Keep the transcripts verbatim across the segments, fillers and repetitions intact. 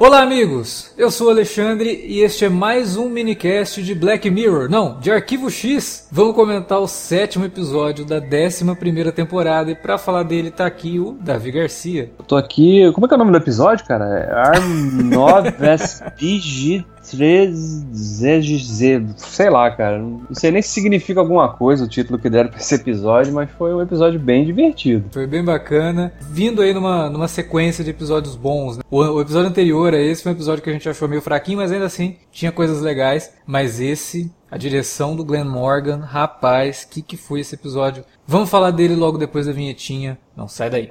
Olá amigos, eu sou o Alexandre e este é mais um minicast de Black Mirror, não, de Arquivo X. Vamos comentar o sétimo episódio da décima primeira temporada e pra falar dele tá aqui o Davi Garcia. Eu tô aqui, como é que é o nome do episódio, cara? É Arnoves B G três Z, sei lá, cara, não sei nem se significa alguma coisa o título que deram pra esse episódio, mas foi um episódio bem divertido. Foi bem bacana, vindo aí numa, numa sequência de episódios bons, né? O, o episódio anterior a esse foi um episódio que a gente achou meio fraquinho, mas ainda assim tinha coisas legais, mas esse, a direção do Glen Morgan, rapaz, que que foi esse episódio? Vamos falar dele logo depois da vinhetinha, não sai daí.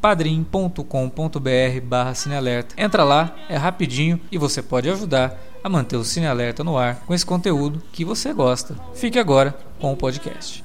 padrim ponto com ponto b r barra Cine Alerta. Entra lá, é rapidinho e você pode ajudar a manter o Cine Alerta no ar com esse conteúdo que você gosta. Fique agora com o podcast.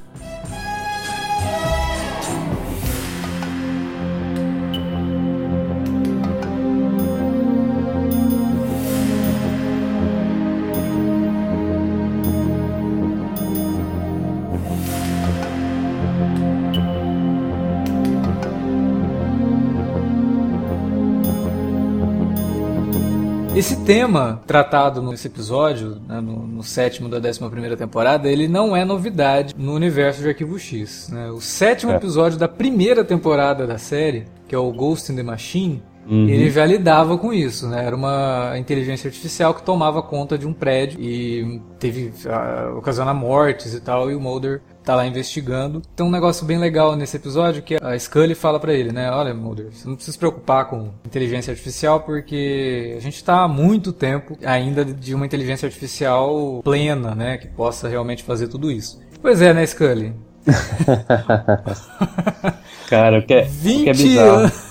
Esse tema tratado nesse episódio, né, no, no sétimo da décima primeira temporada, ele não é novidade no universo de Arquivo X. Né? O sétimo é. episódio da primeira temporada da série, que é o Ghost in the Machine, uhum. ele já lidava com isso, né? Era uma inteligência artificial que tomava conta de um prédio e teve uh, ocasiona mortes e tal, e o Mulder tá lá investigando. Tem um negócio bem legal nesse episódio que a Scully fala pra ele, né? Olha, Mulder, você não precisa se preocupar com inteligência artificial porque a gente tá há muito tempo ainda de uma inteligência artificial plena, né? Que possa realmente fazer tudo isso. Pois é, né, Scully? Cara, o que é, vinte o que é bizarro. Anos,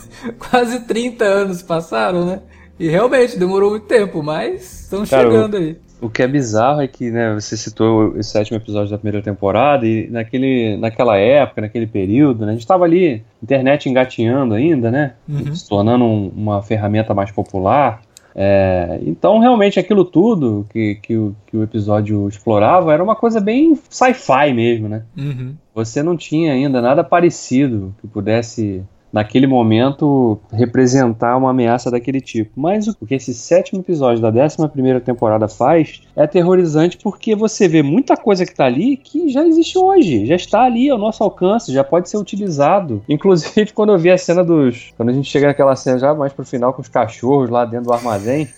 quase trinta anos passaram, né? E realmente demorou muito tempo, mas estamos Cara, chegando aí. O que é bizarro é que, né, você citou o sétimo episódio da primeira temporada e naquele, naquela época, naquele período, né, a gente estava ali, internet engatinhando ainda, né, uhum. se tornando um, uma ferramenta mais popular. É, então, realmente, aquilo tudo que, que, o, que o episódio explorava era uma coisa bem sci-fi mesmo, né. Uhum. Você não tinha ainda nada parecido que pudesse, naquele momento, representar uma ameaça daquele tipo. Mas o que esse sétimo episódio da décima primeira temporada faz é aterrorizante porque você vê muita coisa que está ali que já existe hoje, já está ali ao nosso alcance, já pode ser utilizado. Inclusive, quando eu vi a cena dos... Quando a gente chega naquela cena já mais pro final com os cachorros lá dentro do armazém,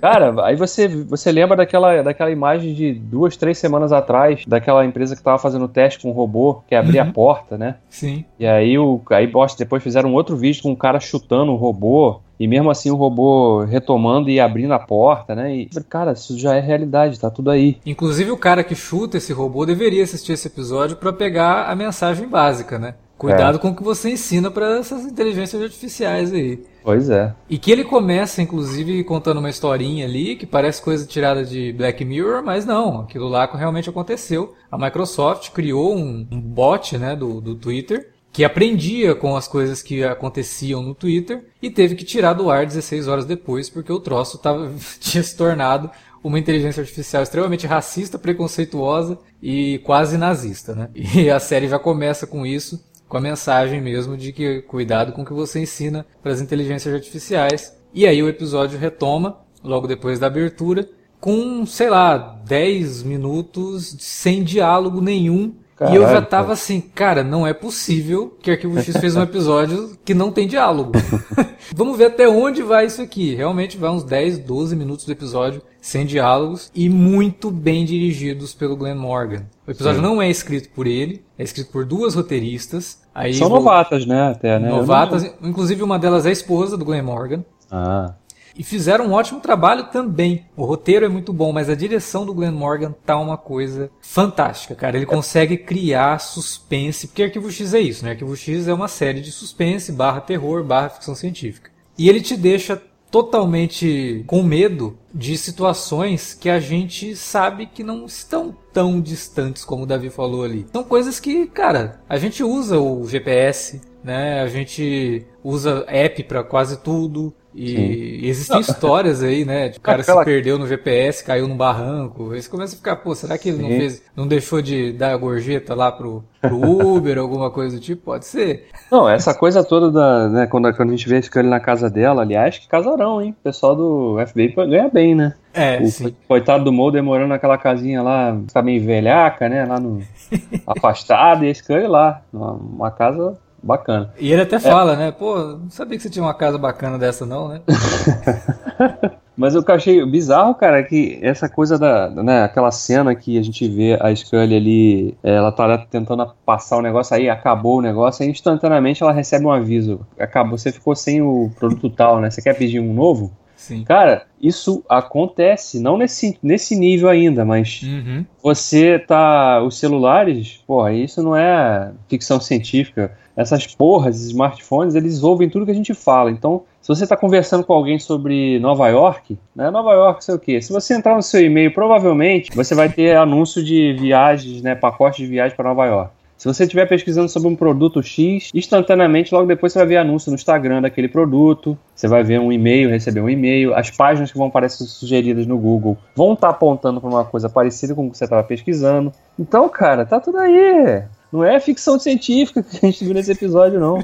cara, aí você, você lembra daquela, daquela imagem de duas, três semanas atrás, daquela empresa que tava fazendo teste com um robô, que abria uhum. a porta, né? Sim. E aí, o, aí depois fizeram um outro vídeo com um cara chutando um robô, e mesmo assim o robô retomando e abrindo a porta, né? E, cara, isso já é realidade, tá tudo aí. Inclusive o cara que chuta esse robô deveria assistir esse episódio pra pegar a mensagem básica, né? Cuidado é. com o que você ensina para essas inteligências artificiais aí. Pois é. E que ele começa, inclusive, contando uma historinha ali, que parece coisa tirada de Black Mirror, mas não, aquilo lá realmente aconteceu. A Microsoft criou um, um bot, né, do, do Twitter, que aprendia com as coisas que aconteciam no Twitter e teve que tirar do ar dezesseis horas depois, porque o troço tava, tinha se tornado uma inteligência artificial extremamente racista, preconceituosa e quase nazista, né? E a série já começa com isso, com a mensagem mesmo de que cuidado com o que você ensina para as inteligências artificiais. E aí o episódio retoma, logo depois da abertura, com, sei lá, dez minutos sem diálogo nenhum. Caraca. E eu já tava assim, cara, não é possível que Arquivo X fez um episódio que não tem diálogo. Vamos ver até onde vai isso aqui. Realmente vai uns dez, doze minutos do episódio sem diálogos e muito bem dirigidos pelo Glen Morgan. O episódio Sim. não é escrito por ele, é escrito por duas roteiristas. Aí São vou... novatas, né? Até, né? Novatas, não... inclusive uma delas é a esposa do Glen Morgan. Ah. E fizeram um ótimo trabalho também. O roteiro é muito bom, mas a direção do Glen Morgan tá uma coisa fantástica, cara. Ele consegue criar suspense, porque Arquivo X é isso, né? Arquivo X é uma série de suspense, barra terror, barra ficção científica. E ele te deixa totalmente com medo de situações que a gente sabe que não estão tão distantes como o Davi falou ali. São coisas que, cara, a gente usa o G P S, né? A gente usa app pra quase tudo. E Sim. existem histórias aí, né? O cara se perdeu no G P S, caiu num barranco. Aí você começa a ficar, pô, será que ele Sim. não fez, não deixou de dar a gorjeta lá pro, pro Uber, alguma coisa do tipo? Pode ser. Não, essa coisa toda, da, né? Quando, quando a gente vê a Scully na casa dela, aliás, que casarão, hein? O pessoal do F B I ganha bem, né? É, o sim. coitado do Mulder morando naquela casinha lá, tá meio velhaca, né? Lá no afastado, e a Scully lá, numa, uma casa... bacana. E ele até fala, é. né? Pô, não sabia que você tinha uma casa bacana dessa não, né? Mas o que eu achei bizarro, cara, é que essa coisa da, né, aquela cena que a gente vê a Scully ali, ela tá tentando passar o negócio, aí acabou o negócio, aí instantaneamente ela recebe um aviso. Acabou, você ficou sem o produto tal, né? Você quer pedir um novo? Sim. Cara, isso acontece, não nesse, nesse nível ainda, mas uhum. você tá... Os celulares, porra, isso não é ficção científica. Essas porras, esses smartphones, eles ouvem tudo que a gente fala. Então, se você tá conversando com alguém sobre Nova York, né, Nova York, sei o quê. Se você entrar no seu e-mail, provavelmente, você vai ter anúncio de viagens, né, pacote de viagem para Nova York. Se você estiver pesquisando sobre um produto X, instantaneamente, logo depois você vai ver anúncio no Instagram daquele produto, você vai ver um e-mail, receber um e-mail, as páginas que vão aparecer sugeridas no Google vão estar apontando para uma coisa parecida com o que você estava pesquisando. Então, cara, tá tudo aí. Não é ficção científica que a gente viu nesse episódio, não.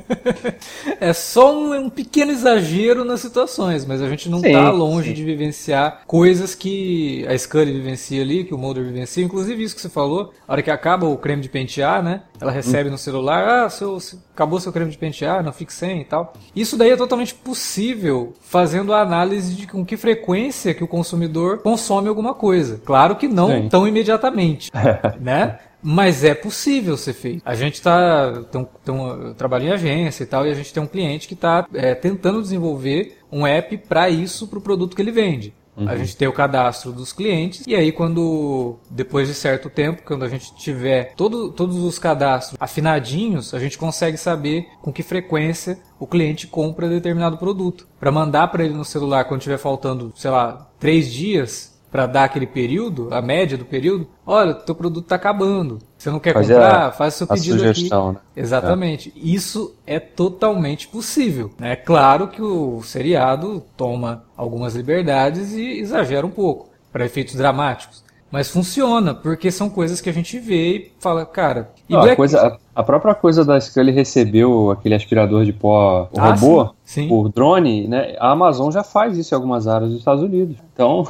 É só um, um pequeno exagero nas situações, mas a gente não sim, tá longe sim. de vivenciar coisas que a Scully vivencia ali, que o Mulder vivencia. Inclusive isso que você falou, a hora que acaba o creme de pentear, né? Ela recebe hum. no celular, ah, seu, seu, acabou seu creme de pentear, não fique sem e tal. Isso daí é totalmente possível fazendo a análise de com que frequência que o consumidor consome alguma coisa. Claro que não sim. tão imediatamente, né? Mas é possível ser feito. A gente tá... Tão, tão, eu trabalho em agência e tal, e a gente tem um cliente que está é, tentando desenvolver um app para isso, para o produto que ele vende. Uhum. A gente tem o cadastro dos clientes, e aí quando, depois de certo tempo, quando a gente tiver todo, todos os cadastros afinadinhos, a gente consegue saber com que frequência o cliente compra determinado produto. Para mandar para ele no celular quando estiver faltando, sei lá, três dias... para dar aquele período, a média do período, olha, teu produto tá acabando, você não quer faz comprar, a, faz seu pedido sugestão, aqui. Né? Exatamente. É. Isso é totalmente possível. É claro que o seriado toma algumas liberdades e exagera um pouco, para efeitos dramáticos. Mas funciona, porque são coisas que a gente vê e fala, cara... E não, Black... a, coisa, a, a própria coisa da Scully recebeu aquele aspirador de pó ah, robô sim, sim. por drone, né? A Amazon já faz isso em algumas áreas dos Estados Unidos. Então,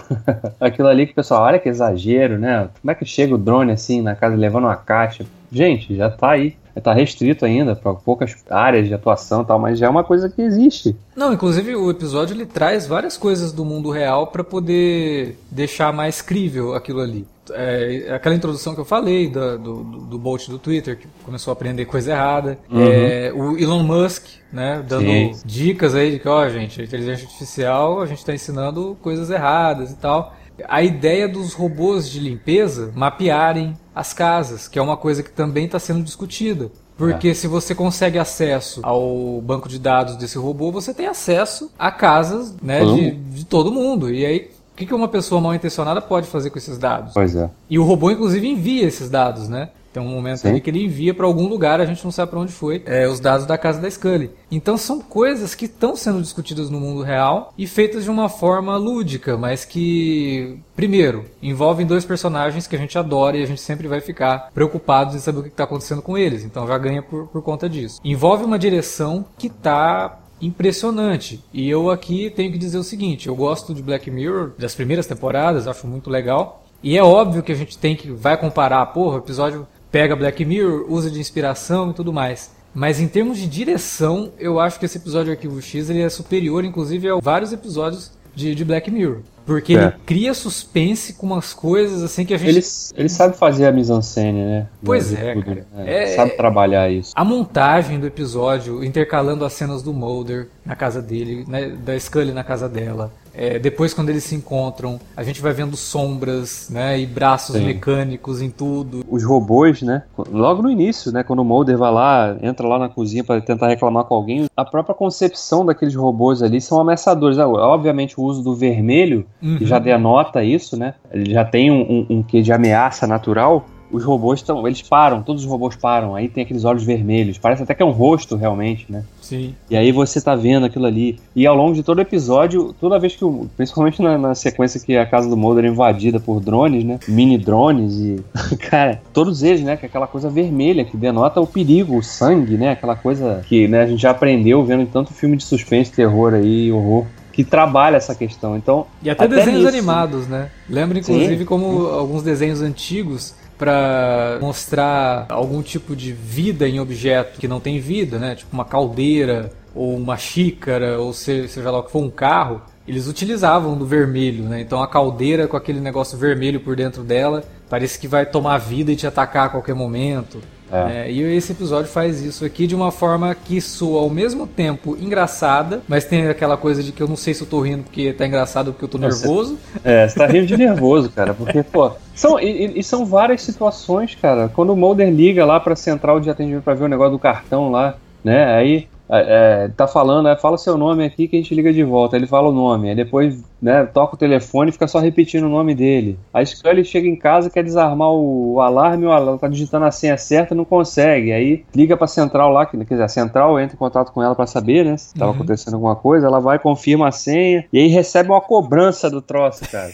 aquilo ali que o pessoal, olha que exagero, né? Como é que chega o drone assim na casa levando uma caixa? Gente, já tá aí. Está restrito ainda para poucas áreas de atuação e tal, mas já é uma coisa que existe. Não, inclusive o episódio ele traz várias coisas do mundo real para poder deixar mais crível aquilo ali. É, aquela introdução que eu falei da, do, do, do Bolt do Twitter, que começou a aprender coisa errada. Uhum. É, o Elon Musk, né, dando Sim. dicas aí de que, ó, gente, a inteligência artificial, a gente está ensinando coisas erradas e tal. A ideia dos robôs de limpeza mapearem as casas, que é uma coisa que também está sendo discutida. Porque é. se você consegue acesso ao banco de dados desse robô, você tem acesso a casas, né, de, de todo mundo. E aí, o que uma pessoa mal intencionada pode fazer com esses dados? Pois é. E o robô, inclusive, envia esses dados, né? Tem um momento Sim. ali que ele envia para algum lugar, a gente não sabe para onde foi, é, os dados da casa da Scully. Então são coisas que estão sendo discutidas no mundo real e feitas de uma forma lúdica, mas que, primeiro, envolvem dois personagens que a gente adora e a gente sempre vai ficar preocupados em saber o que está acontecendo com eles. Então já ganha por, por conta disso. Envolve uma direção que está... impressionante. E eu aqui tenho que dizer o seguinte, eu gosto de Black Mirror, das primeiras temporadas, acho muito legal. E é óbvio que a gente tem que, vai comparar, porra, o episódio pega Black Mirror, usa de inspiração e tudo mais. Mas em termos de direção, eu acho que esse episódio de Arquivo X ele é superior, inclusive, a vários episódios de, de Black Mirror. Porque é. ele cria suspense com umas coisas assim que a gente... Ele, ele sabe fazer a mise-en-scène, né? Pois é, tudo, cara. É, é, sabe trabalhar isso. A montagem do episódio, intercalando as cenas do Mulder na casa dele, né, da Scully na casa dela. É, depois, quando eles se encontram, a gente vai vendo sombras, né, e braços Sim. mecânicos em tudo. Os robôs, né? Logo no início, né? Quando o Mulder vai lá, entra lá na cozinha para tentar reclamar com alguém, a própria concepção daqueles robôs ali são ameaçadores. Obviamente, o uso do vermelho, uhum. que já denota isso, né? Ele já tem um, um, um quê de ameaça natural. Os robôs estão, eles param, todos os robôs param, aí tem aqueles olhos vermelhos, parece até que é um rosto realmente, né? Sim. E aí você tá vendo aquilo ali, e ao longo de todo o episódio, toda vez que, o, principalmente na, na sequência que a casa do Mulder é invadida por drones, né? Mini drones e, cara, todos eles, né? Que é aquela coisa vermelha que denota o perigo, o sangue, né? Aquela coisa que, né, a gente já aprendeu vendo tanto filme de suspense, terror aí, horror. Que trabalha essa questão, então... E até, até desenhos nisso. Animados, né? Lembra, inclusive, Sim. como alguns desenhos antigos para mostrar algum tipo de vida em objeto que não tem vida, né? Tipo uma caldeira, ou uma xícara, ou seja lá o que for, um carro. Eles utilizavam do vermelho, né? Então a caldeira com aquele negócio vermelho por dentro dela parece que vai tomar vida e te atacar a qualquer momento. É. É, e esse episódio faz isso aqui de uma forma que soa ao mesmo tempo engraçada, mas tem aquela coisa de que eu não sei se eu tô rindo porque tá engraçado ou porque eu tô nervoso. Você, é, você tá rindo de nervoso, cara, porque, pô, são, e, e são várias situações, cara. Quando o Mulder liga lá pra central de atendimento pra ver o negócio do cartão lá, né, aí é, tá falando, é, fala seu nome aqui que a gente liga de volta, ele fala o nome, aí depois, né, toca o telefone e fica só repetindo o nome dele. Aí ele chega em casa, quer desarmar o, o alarme, o alarme tá digitando a senha certa e não consegue, aí liga pra central lá, que, quer dizer, a central entra em contato com ela pra saber, né, se tava uhum. acontecendo alguma coisa, ela vai, confirma a senha e aí recebe uma cobrança do troço, cara.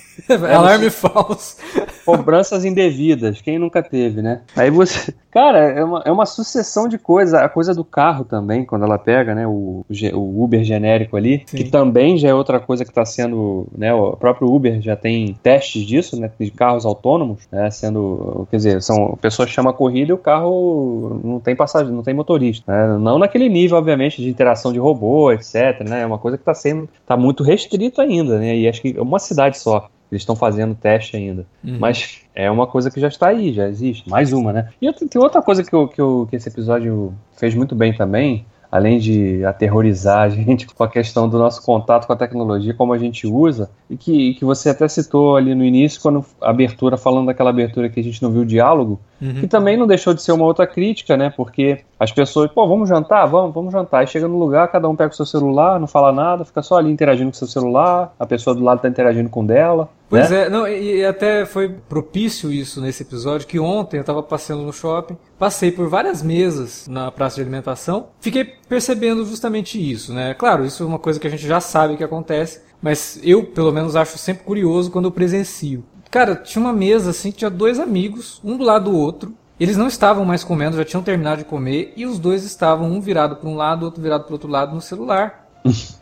Alarme falso. Cobranças indevidas, quem nunca teve, né? Aí você... Cara, é uma, é uma sucessão de coisas, a coisa do carro também, quando ela pega, né, o, o Uber genérico ali, Sim. que também já é outra coisa que está sendo, né, o próprio Uber já tem testes disso, né, de carros autônomos, né, sendo, quer dizer, são, a pessoa chama a corrida e o carro não tem passageiro, não tem motorista, né, não naquele nível, obviamente, de interação de robô, etcétera, né, é uma coisa que está sendo, tá muito restrito ainda, né, e acho que é uma cidade só. Eles estão fazendo teste ainda. Uhum. Mas é uma coisa que já está aí, já existe. Mais uma, né? E tem outra coisa que, eu, que, eu, que esse episódio fez muito bem também, além de aterrorizar a gente com a questão do nosso contato com a tecnologia, como a gente usa, e que, que você até citou ali no início, quando a abertura, falando daquela abertura que a gente não viu o diálogo, uhum. que também não deixou de ser uma outra crítica, né? Porque as pessoas, pô, vamos jantar? Vamos, vamos jantar. Aí chega no lugar, cada um pega o seu celular, não fala nada, fica só ali interagindo com o seu celular, a pessoa do lado tá interagindo com dela. Pois né? é, não, e, e até foi propício isso nesse episódio, que ontem eu tava passeando no shopping, passei por várias mesas na praça de alimentação, fiquei percebendo justamente isso, né? Claro, isso é uma coisa que a gente já sabe que acontece, mas eu, pelo menos, acho sempre curioso quando eu presencio. Cara, tinha uma mesa assim, tinha dois amigos, um do lado do outro, eles não estavam mais comendo, já tinham terminado de comer, e os dois estavam, um virado para um lado, outro virado para o outro lado, no celular.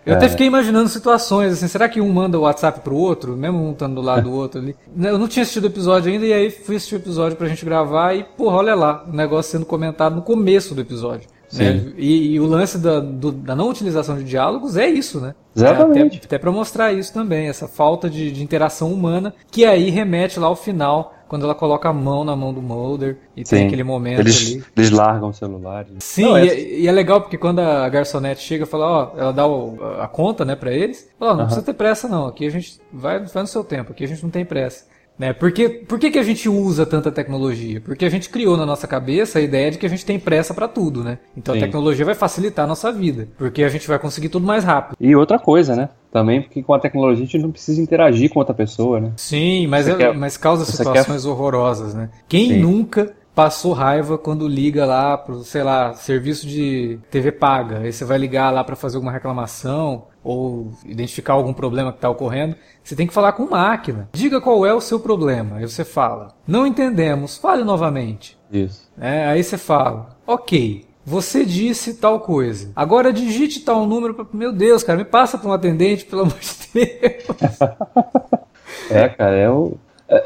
Eu é. até fiquei imaginando situações assim, será que um manda o WhatsApp pro outro, mesmo um estando do lado do outro ali? Eu não tinha assistido o episódio ainda, e aí fui assistir o episódio pra gente gravar e, porra, olha lá, o negócio sendo comentado no começo do episódio. Né? E, e o lance da, do, da não utilização de diálogos é isso, né? Exatamente. Até, até pra mostrar isso também, essa falta de, de interação humana, que aí remete lá ao final, quando ela coloca a mão na mão do Mulder e Sim. tem aquele momento eles, ali. Eles largam o celular. Sim, não, é... E, e é legal porque quando a garçonete chega e fala, ó, ela dá o, a conta, né, pra eles, fala, ó, não uh-huh. precisa ter pressa não, aqui a gente vai, vai no seu tempo, aqui a gente não tem pressa. Né? Porque, por que, que a gente usa tanta tecnologia? Porque a gente criou na nossa cabeça a ideia de que a gente tem pressa pra tudo, né? Então Sim. a tecnologia vai facilitar a nossa vida, porque a gente vai conseguir tudo mais rápido. E outra coisa, né? Também porque com a tecnologia a gente não precisa interagir com outra pessoa, né? Sim, mas, é, quer, mas causa situações quer... horrorosas, né? Quem Sim. nunca passou raiva quando liga lá pro, sei lá, serviço de T V paga, aí você vai ligar lá pra fazer alguma reclamação ou identificar algum problema que tá ocorrendo, você tem que falar com máquina. Diga qual é o seu problema, aí você fala, não entendemos, fale novamente. Isso. É, aí você fala, ok, você disse tal coisa, agora digite tal número, pra... meu Deus, cara, me passa pra um atendente, pelo amor de Deus. É, cara, é o...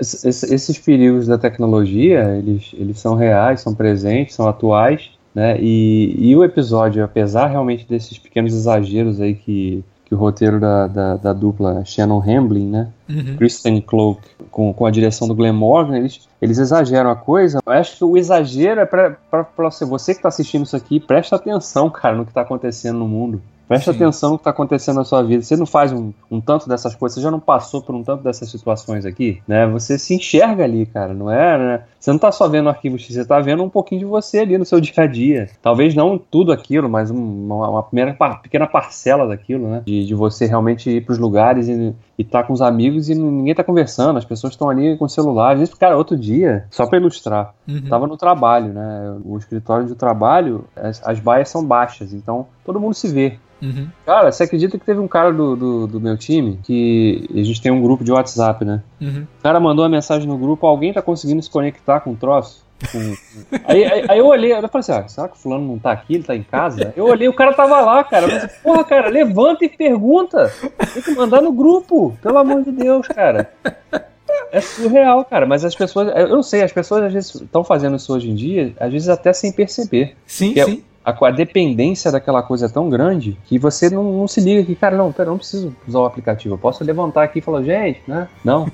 Esses perigos da tecnologia, eles, eles são reais, são presentes, são atuais, né? E, e o episódio, apesar realmente desses pequenos exageros aí que, que que o roteiro da, da, da dupla Shannon Hamblin, né? Uhum. Kristen Cloak, com, com a direção do Glen Morgan, eles, eles exageram a coisa. Eu acho que o exagero é pra, pra, pra você, você que tá assistindo isso aqui, presta atenção, cara, no que tá acontecendo no mundo. Presta Sim. atenção no que está acontecendo na sua vida. Você não faz um, um tanto dessas coisas, você já não passou por um tanto dessas situações aqui, né? Você se enxerga ali, cara, não é? Né? Você não está só vendo o Arquivo X, você está vendo um pouquinho de você ali no seu dia a dia. Talvez não tudo aquilo, mas uma, uma primeira, pequena parcela daquilo, né? De, de você realmente ir para os lugares e estar tá com os amigos e ninguém tá conversando, as pessoas estão ali com o celular. Às vezes, cara, outro dia, só para ilustrar, uhum. tava no trabalho, né? O escritório de trabalho, as, as baias são baixas, então todo mundo se vê. Uhum. Cara, você acredita que teve um cara do, do, do meu time, que a gente tem um grupo de WhatsApp, né? Uhum. O cara mandou uma mensagem no grupo, alguém tá conseguindo se conectar com o troço? Com... aí, aí, aí eu olhei, eu falei assim, ah, será que o fulano não tá aqui, ele tá em casa? Eu olhei, o cara tava lá, cara. Eu falei assim, porra, cara, levanta e pergunta. Tem que mandar no grupo, pelo amor de Deus, cara. É surreal, cara, mas as pessoas, eu não sei, as pessoas às vezes estão fazendo isso hoje em dia, às vezes até sem perceber. Sim, que sim. É... A, a dependência daquela coisa é tão grande que você não, não se liga que, cara, não, pera, eu não preciso usar o aplicativo, eu posso levantar aqui e falar, gente, né? Não.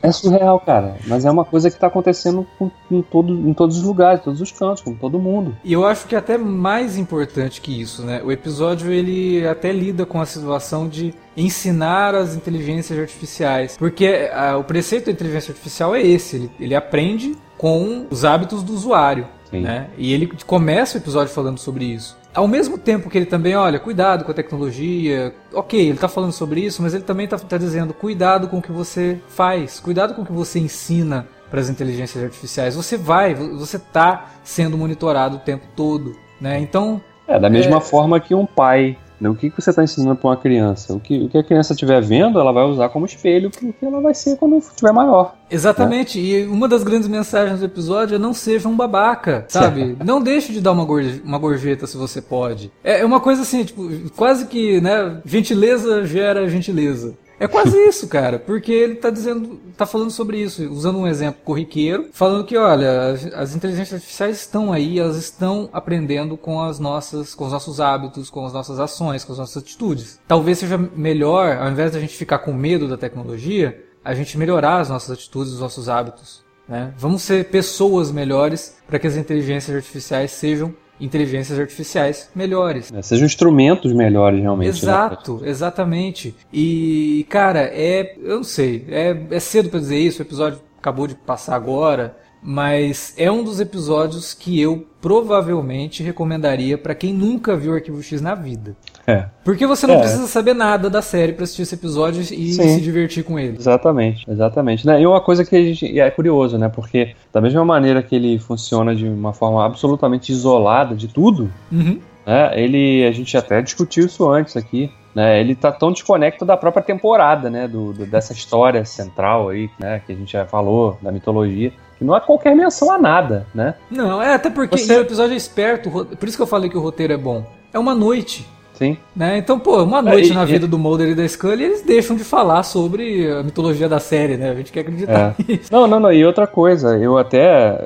É surreal, cara, mas é uma coisa que tá acontecendo com, com todo, em todos os lugares, todos os cantos, com todo mundo. E eu acho que é até mais importante que isso, né? O episódio, ele até lida com a situação de ensinar as inteligências artificiais, porque a, o preceito da inteligência artificial é esse, ele, ele aprende com os hábitos do usuário. Né? E ele começa o episódio falando sobre isso. Ao mesmo tempo que ele também, olha, cuidado com a tecnologia, ok, ele está falando sobre isso, mas ele também está tá dizendo, cuidado com o que você faz, cuidado com o que você ensina para as inteligências artificiais. Você vai, você está sendo monitorado o tempo todo, né? Então, é, da mesma é... forma que um pai... O que você está ensinando para uma criança? O que, o que a criança estiver vendo, ela vai usar como espelho para o que ela vai ser quando estiver maior. Exatamente, né? E uma das grandes mensagens do episódio é não seja um babaca, sabe? Não deixe de dar uma gorjeta, uma gorjeta se você pode. É uma coisa assim, tipo, quase que, né, gentileza gera gentileza. É quase isso, cara, porque ele tá dizendo, tá falando sobre isso, usando um exemplo corriqueiro, falando que, olha, as, as inteligências artificiais estão aí, elas estão aprendendo com as nossas, com os nossos hábitos, com as nossas ações, com as nossas atitudes. Talvez seja melhor, ao invés da gente ficar com medo da tecnologia, a gente melhorar as nossas atitudes, os nossos hábitos, né? Vamos ser pessoas melhores para que as inteligências artificiais sejam inteligências artificiais melhores. É, sejam instrumentos melhores, realmente. Exato, né? Exatamente. E, cara, é... Eu não sei, é, é cedo pra dizer isso, o episódio acabou de passar agora, mas é um dos episódios que eu provavelmente recomendaria pra quem nunca viu Arquivo X na vida. É. Porque você não é. precisa saber nada da série pra assistir esse episódio e Sim. se divertir com ele. Exatamente, exatamente. Né? E uma coisa que a gente, é curioso, né? Porque da mesma maneira que ele funciona de uma forma absolutamente isolada de tudo, uhum. né? Ele, a gente até discutiu isso antes aqui, né? Ele tá tão desconecto da própria temporada, né? Do, do, dessa história central aí, né? Que a gente já falou, da mitologia. Que não há qualquer menção a nada, né? Não, é até porque Você... o episódio é esperto, por isso que eu falei que o roteiro é bom. É uma noite. Sim. Né? Então, pô, uma noite é, e, na vida e... do Mulder e da Scully, eles deixam de falar sobre a mitologia da série, né? A gente quer acreditar é. nisso. Não, não, não. E outra coisa, eu até,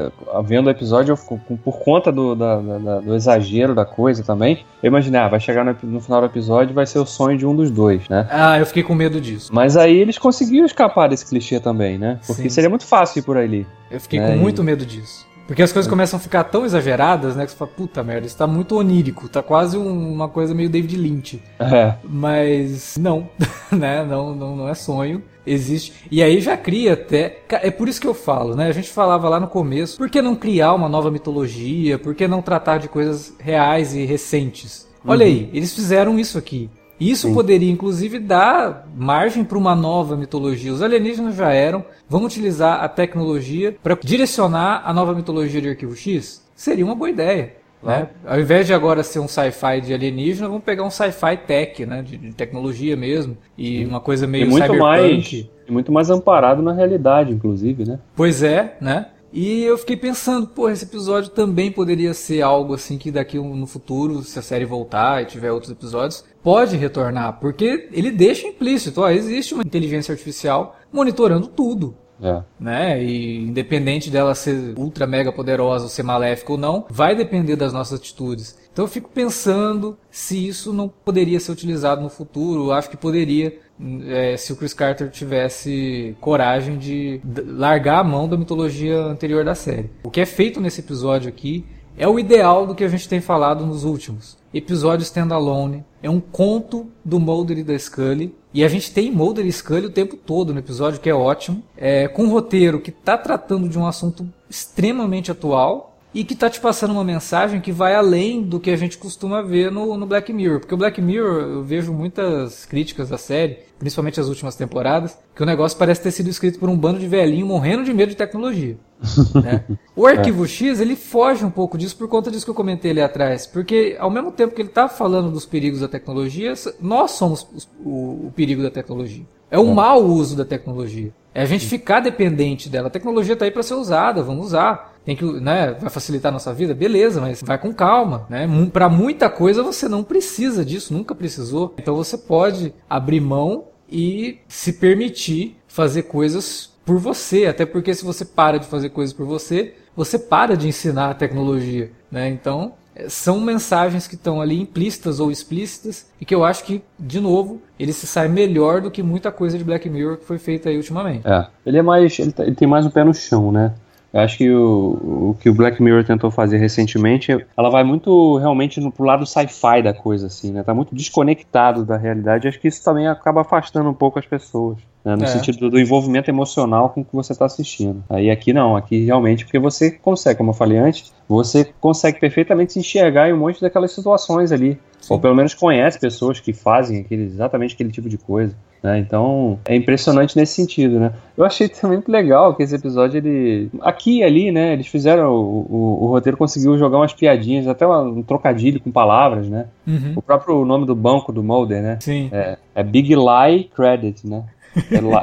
vendo o episódio, eu, por conta do, da, da, do exagero da coisa também, eu imaginei, ah, vai chegar no, no final do episódio e vai ser o sonho de um dos dois, né? Ah, eu fiquei com medo disso. Mas aí eles conseguiram escapar desse clichê também, né? Porque Sim. seria muito fácil ir por ali. Eu fiquei né? com muito e... medo disso. Porque as coisas começam a ficar tão exageradas, né? Que você fala, puta merda, isso tá muito onírico. Tá quase um, uma coisa meio David Lynch. É. Mas não, né? Não, não, não é sonho. Existe. E aí já cria até... É por isso que eu falo, né? A gente falava lá no começo. Por que não criar uma nova mitologia? Por que não tratar de coisas reais e recentes? Olha uhum. aí, eles fizeram isso aqui. Isso Sim. poderia, inclusive, dar margem para uma nova mitologia. Os alienígenas já eram, vão utilizar a tecnologia para direcionar a nova mitologia de Arquivo X? Seria uma boa ideia. Né? Ao invés de agora ser um sci-fi de alienígena, vamos pegar um sci-fi tech, né? de, de tecnologia mesmo, e Sim. uma coisa meio e muito cyberpunk. Mais, e muito mais amparado na realidade, inclusive, né? Pois é, né? E eu fiquei pensando, pô, esse episódio também poderia ser algo assim que daqui no futuro, se a série voltar e tiver outros episódios, pode retornar, porque ele deixa implícito, ó, existe uma inteligência artificial monitorando tudo. É. Né? E independente dela ser ultra mega poderosa ou ser maléfica ou não, vai depender das nossas atitudes. Então eu fico pensando se isso não poderia ser utilizado no futuro. Eu acho que poderia, é, se o Chris Carter tivesse coragem de largar a mão da mitologia anterior da série. O que é feito nesse episódio aqui é o ideal do que a gente tem falado nos últimos. Episódio standalone, é um conto do Mulder e da Scully, e a gente tem Mulder e Scully o tempo todo no episódio, que é ótimo, é, com um roteiro que está tratando de um assunto extremamente atual e que está te passando uma mensagem que vai além do que a gente costuma ver no, no Black Mirror, porque o Black Mirror, eu vejo muitas críticas da série, principalmente as últimas temporadas, que o negócio parece ter sido escrito por um bando de velhinho morrendo de medo de tecnologia. Né? O Arquivo é. X, ele foge um pouco disso por conta disso que eu comentei ali atrás, porque ao mesmo tempo que ele está falando dos perigos da tecnologia, nós somos o, o perigo da tecnologia. É o é. mau uso da tecnologia. É a gente ficar dependente dela. A tecnologia está aí para ser usada, vamos usar. Tem que, né, vai facilitar a nossa vida? Beleza, mas vai com calma. Né? Para muita coisa você não precisa disso, nunca precisou. Então você pode abrir mão e se permitir fazer coisas por você, até porque se você para de fazer coisas por você, você para de ensinar a tecnologia, né? Então, são mensagens que estão ali implícitas ou explícitas e que eu acho que, de novo, ele se sai melhor do que muita coisa de Black Mirror que foi feita aí ultimamente. É, ele é mais, ele, ele tem mais um pé no chão, né? Eu acho que o, o que o Black Mirror tentou fazer recentemente, ela vai muito realmente no, pro lado sci-fi da coisa, assim, né? Tá muito desconectado da realidade. Eu acho que isso também acaba afastando um pouco as pessoas, né? No é. sentido do envolvimento emocional com o que você está assistindo. Aí aqui não, aqui realmente, porque você consegue, como eu falei antes, você consegue perfeitamente se enxergar em um monte daquelas situações ali. Sim. Ou pelo menos conhece pessoas que fazem aquele, exatamente aquele tipo de coisa, né? Então é impressionante nesse sentido, né? Eu achei também muito legal que esse episódio, ele aqui e ali, né, eles fizeram o, o, o roteiro conseguiu jogar umas piadinhas, até um trocadilho com palavras, né? Uhum. O próprio nome do banco do Mulder, né? Sim. É, é Big Lie Credit, né?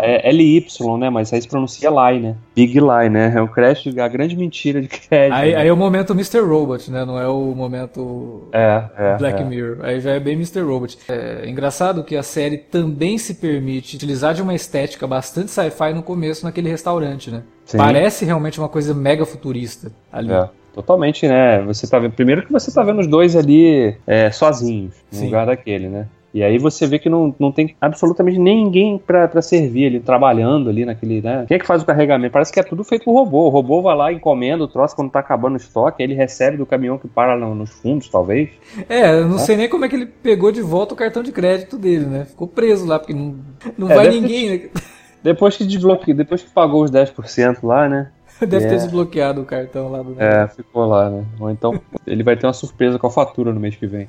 É L Y, né? Mas aí se pronuncia Lie, né? Big Lie, né? É o Crash, a grande mentira de crédito. Aí, né? Aí é o momento mister Robot, né? Não é o momento é, é, Black é. Mirror. Aí já é bem mister Robot. É engraçado que a série também se permite utilizar de uma estética bastante sci-fi no começo, naquele restaurante, né? Sim. Parece realmente uma coisa mega futurista ali. É. Totalmente, né? Você tá vendo... Primeiro que você tá vendo os dois ali é, sozinhos, no Sim. lugar daquele, né? E aí você vê que não, não tem absolutamente ninguém pra, pra servir ali, trabalhando ali naquele, né? Quem é que faz o carregamento? Parece que é tudo feito por robô. O robô vai lá, encomenda o troço quando tá acabando o estoque, aí ele recebe do caminhão que para no, nos fundos, talvez. É, eu não é. sei nem como é que ele pegou de volta o cartão de crédito dele, né? Ficou preso lá, porque não, não é, vai ninguém, né? Depois que desbloqueou, depois que pagou os dez por cento lá, né? Deve é. ter desbloqueado o cartão lá do... É, ficou lá, né? Ou então ele vai ter uma surpresa com a fatura no mês que vem.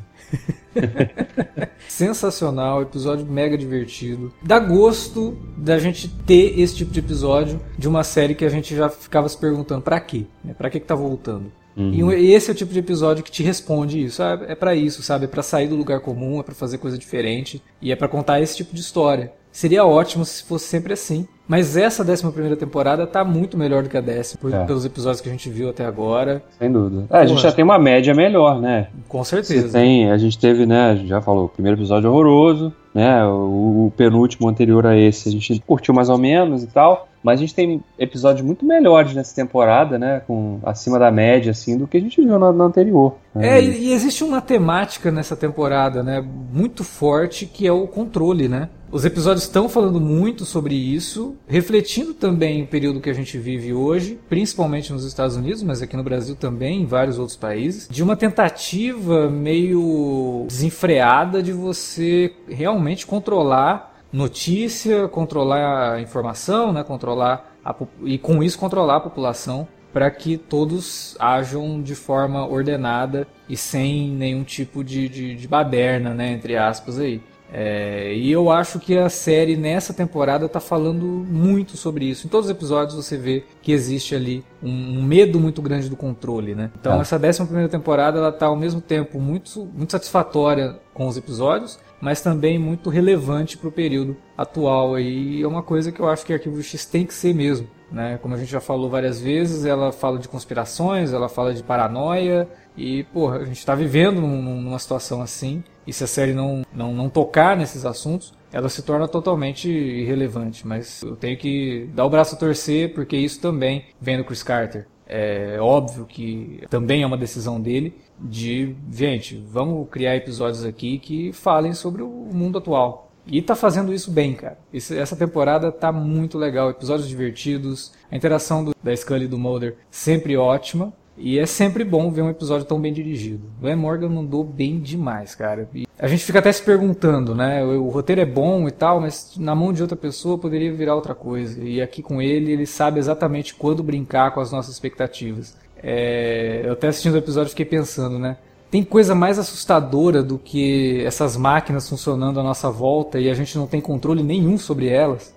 Sensacional, episódio mega divertido. Dá gosto da gente ter esse tipo de episódio de uma série que a gente já ficava se perguntando pra quê? Pra que que tá voltando? Uhum. E esse é o tipo de episódio que te responde isso. Ah, é pra isso, sabe? É pra sair do lugar comum, é pra fazer coisa diferente e é pra contar esse tipo de história. Seria ótimo se fosse sempre assim. Mas essa décima primeira temporada tá muito melhor do que a décima, por, é. pelos episódios que a gente viu até agora. Sem dúvida. É, a gente já tem uma média melhor, né? Com certeza. Você tem, a gente teve, né, a gente já falou, o primeiro episódio horroroso, né, o, o penúltimo anterior a esse a gente curtiu mais ou menos e tal, mas a gente tem episódios muito melhores nessa temporada, né, com, acima da média, assim, do que a gente viu na, na anterior. É, é, e existe uma temática nessa temporada, né, muito forte, que é o controle, né? Os episódios estão falando muito sobre isso, refletindo também o período que a gente vive hoje, principalmente nos Estados Unidos, mas aqui no Brasil também, em vários outros países, de uma tentativa meio desenfreada de você realmente controlar notícia, controlar a informação, né? Controlar a, e com isso controlar a população, para que todos ajam de forma ordenada e sem nenhum tipo de, de, de baderna, né? Entre aspas aí. É, e eu acho que a série nessa temporada tá falando muito sobre isso. Em todos os episódios você vê que existe ali um medo muito grande do controle, né? Então é. essa décima primeira temporada ela tá ao mesmo tempo muito, muito satisfatória com os episódios, mas também muito relevante pro período atual aí. É uma coisa que eu acho que Arquivo X tem que ser mesmo, né? Como a gente já falou várias vezes, ela fala de conspirações, ela fala de paranoia. E, porra, a gente tá vivendo num, numa situação assim. e se a série não, não, não tocar nesses assuntos, ela se torna totalmente irrelevante. Mas eu tenho que dar o braço a torcer, porque isso também vem do Chris Carter. É óbvio que também é uma decisão dele de, gente, vamos criar episódios aqui que falem sobre o mundo atual. E tá fazendo isso bem, cara. Esse, essa temporada tá muito legal. Episódios divertidos, a interação do, da Scully e do Mulder sempre ótima. E é sempre bom ver um episódio tão bem dirigido. Glen Morgan mandou bem demais, cara. E a gente fica até se perguntando, né? O, o roteiro é bom e tal, mas na mão de outra pessoa poderia virar outra coisa. E aqui com ele, ele sabe exatamente quando brincar com as nossas expectativas. É, eu até assistindo o episódio fiquei pensando, né? Tem coisa mais assustadora do que essas máquinas funcionando à nossa volta e a gente não tem controle nenhum sobre elas,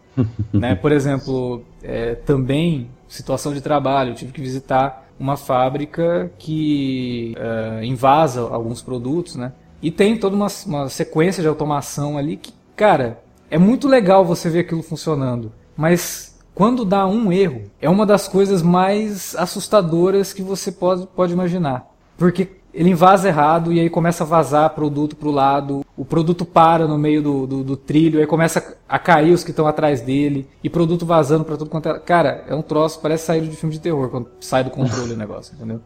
né? Por exemplo, é, também situação de trabalho. Eu tive que visitar uma fábrica que uh, invasa alguns produtos, né? E tem toda uma, uma sequência de automação ali que, cara, é muito legal você ver aquilo funcionando, mas... quando dá um erro, é uma das coisas mais assustadoras que você pode, pode imaginar. Porque ele invasa errado e aí começa a vazar produto pro lado, o produto para no meio do, do, do trilho, aí começa a cair os que estão atrás dele, e produto vazando pra tudo quanto é... Cara, é um troço, parece sair de filme de terror, quando sai do controle o negócio, entendeu?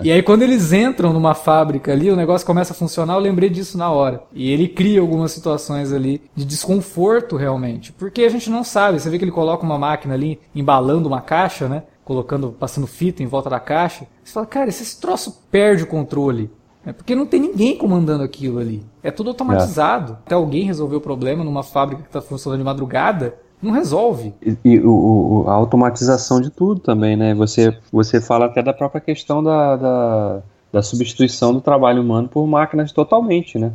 E aí quando eles entram numa fábrica ali, o negócio começa a funcionar, eu lembrei disso na hora. E ele cria algumas situações ali de desconforto realmente, porque a gente não sabe, você vê que ele coloca uma máquina ali, embalando uma caixa, né? Colocando, passando fita em volta da caixa, você fala, cara, esse troço perde o controle. É porque não tem ninguém comandando aquilo ali. É tudo automatizado. É. Até alguém resolver o problema numa fábrica que está funcionando de madrugada, não resolve. E, e o, a automatização de tudo também, né? Você, você fala até da própria questão da, da, da substituição do trabalho humano por máquinas totalmente, né?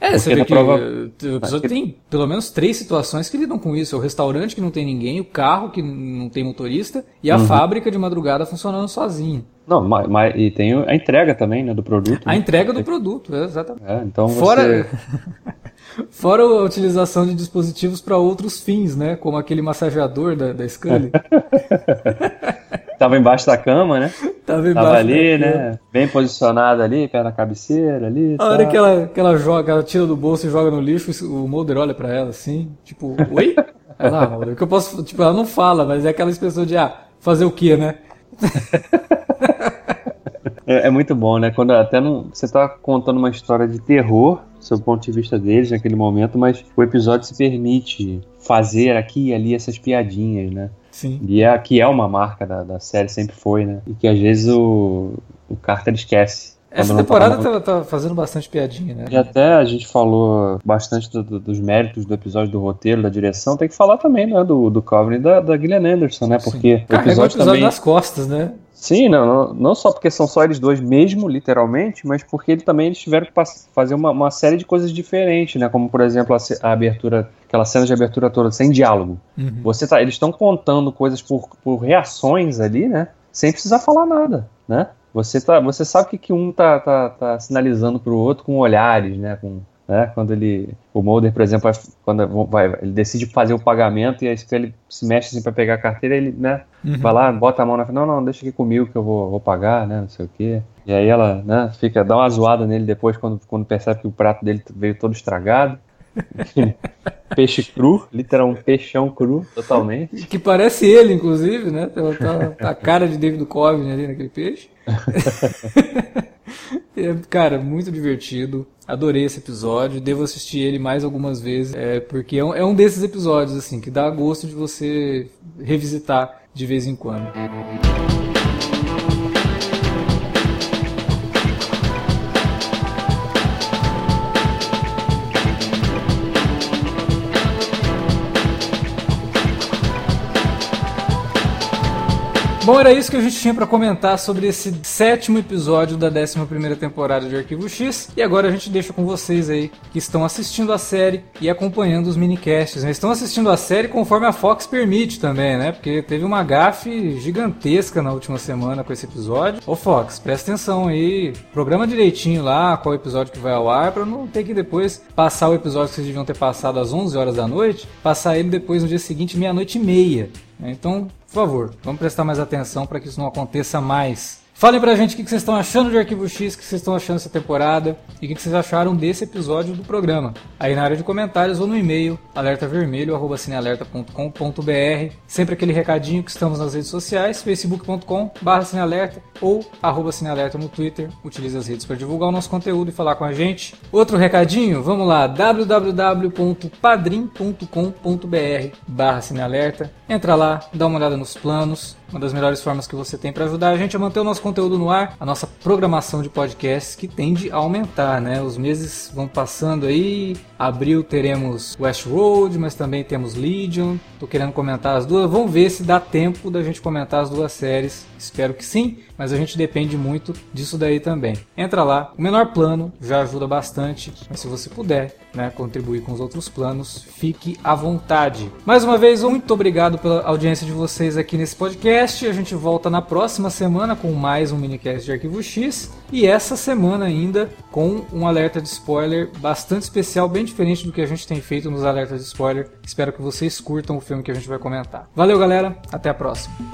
É, porque você vê que prova... o episódio tem pelo menos três situações que lidam com isso. É o restaurante que não tem ninguém, o carro que não tem motorista e a uhum. fábrica de madrugada funcionando sozinha. Não, mas, mas e tem a entrega também, né, do produto. A né? entrega do produto, é, exatamente. É, então você... Fora... Fora a utilização de dispositivos para outros fins, né? Como aquele massageador da, da Scully. Tava embaixo da cama, né? Tava embaixo Tava ali, da cama. Né? Bem posicionado ali, pé na cabeceira ali. A tá. hora que ela, que ela joga, ela tira do bolso e joga no lixo, o Mulder olha pra ela assim, tipo, oi? Ela, ah, Mulder, que eu posso. Tipo, ela não fala, mas é aquela expressão de, ah, fazer o quê, né? É, é muito bom, né? Quando até não, você tá contando uma história de terror, sob o ponto de vista deles naquele momento, mas o episódio se permite fazer aqui e ali essas piadinhas, né? Sim. E é, que é uma marca da, da série, sempre foi, né? E que às vezes o, o Carter esquece. Essa temporada tá, tá fazendo bastante piadinha, né? E até a gente falou bastante do, do, dos méritos do episódio, do roteiro, da direção. Tem que falar também, né? Do, do Coven e da, da Gillian Anderson, né? Porque o episódio, Carrega o episódio também... nas costas, né? Sim, não, não só porque são só eles dois mesmo, literalmente, mas porque ele também eles tiveram que fazer uma, uma série de coisas diferentes, né? Como, por exemplo, a, a abertura, aquela cena de abertura toda sem diálogo. Uhum. Você tá, eles estão contando coisas por, por reações ali, né? Sem precisar falar nada, né? Você, tá, você sabe que, que um tá, tá, tá sinalizando pro outro com olhares, né? Com, né? Quando ele... O Mulder, por exemplo, vai, quando vai, ele decide fazer o pagamento e aí ele se mexe assim pra pegar a carteira, ele, né, uhum. vai lá, bota a mão na frente, não, não, deixa aqui comigo que eu vou, vou pagar, né, não sei o quê. E aí ela, né, fica, dá uma zoada nele depois quando, quando percebe que o prato dele veio todo estragado. Peixe cru, literalmente um peixão cru, totalmente. Que parece ele, inclusive, né, tá, tá a cara de David Cove ali naquele peixe. É, cara, muito divertido. Adorei esse episódio. Devo assistir ele mais algumas vezes, é, porque é um, é um desses episódios assim que dá gosto de você revisitar de vez em quando. Bom, era isso que a gente tinha pra comentar sobre esse sétimo episódio da décima primeira temporada de Arquivo X. E agora a gente deixa com vocês aí, que estão assistindo a série e acompanhando os minicasts, né? Estão assistindo a série conforme a Fox permite também, né? Porque teve uma gafe gigantesca na última semana com esse episódio. Ô Fox, presta atenção aí, programa direitinho lá qual episódio que vai ao ar, pra não ter que depois passar o episódio que vocês deviam ter passado às onze horas da noite, passar ele depois no dia seguinte, meia-noite e meia. Então, por favor, vamos prestar mais atenção para que isso não aconteça mais. Falem pra gente o que vocês estão achando de Arquivo X, o que vocês estão achando dessa temporada e o que vocês acharam desse episódio do programa. Aí na área de comentários ou no e-mail alertavermelho arroba cinealerta ponto com ponto b r. Sempre aquele recadinho que estamos nas redes sociais, facebook ponto com barra cinealerta ou arroba cinealerta no Twitter. Utilize as redes para divulgar o nosso conteúdo e falar com a gente. Outro recadinho, vamos lá, w w w ponto padrim ponto com ponto b r barra cinealerta. Entra lá, dá uma olhada nos planos. Uma das melhores formas que você tem para ajudar a gente a manter o nosso conteúdo no ar, a nossa programação de podcasts que tende a aumentar, né? Os meses vão passando aí, abril teremos West Road, mas também temos Legion. Tô querendo comentar as duas, vamos ver se dá tempo da gente comentar as duas séries. Espero que sim, mas a gente depende muito disso daí também. Entra lá, o menor plano já ajuda bastante, mas se você puder, né, contribuir com os outros planos, fique à vontade. Mais uma vez, muito obrigado pela audiência de vocês aqui nesse podcast. A gente volta na próxima semana com mais um minicast de Arquivo X e essa semana ainda com um alerta de spoiler bastante especial, bem diferente do que a gente tem feito nos alertas de spoiler. Espero que vocês curtam o filme que a gente vai comentar. Valeu, galera, até a próxima.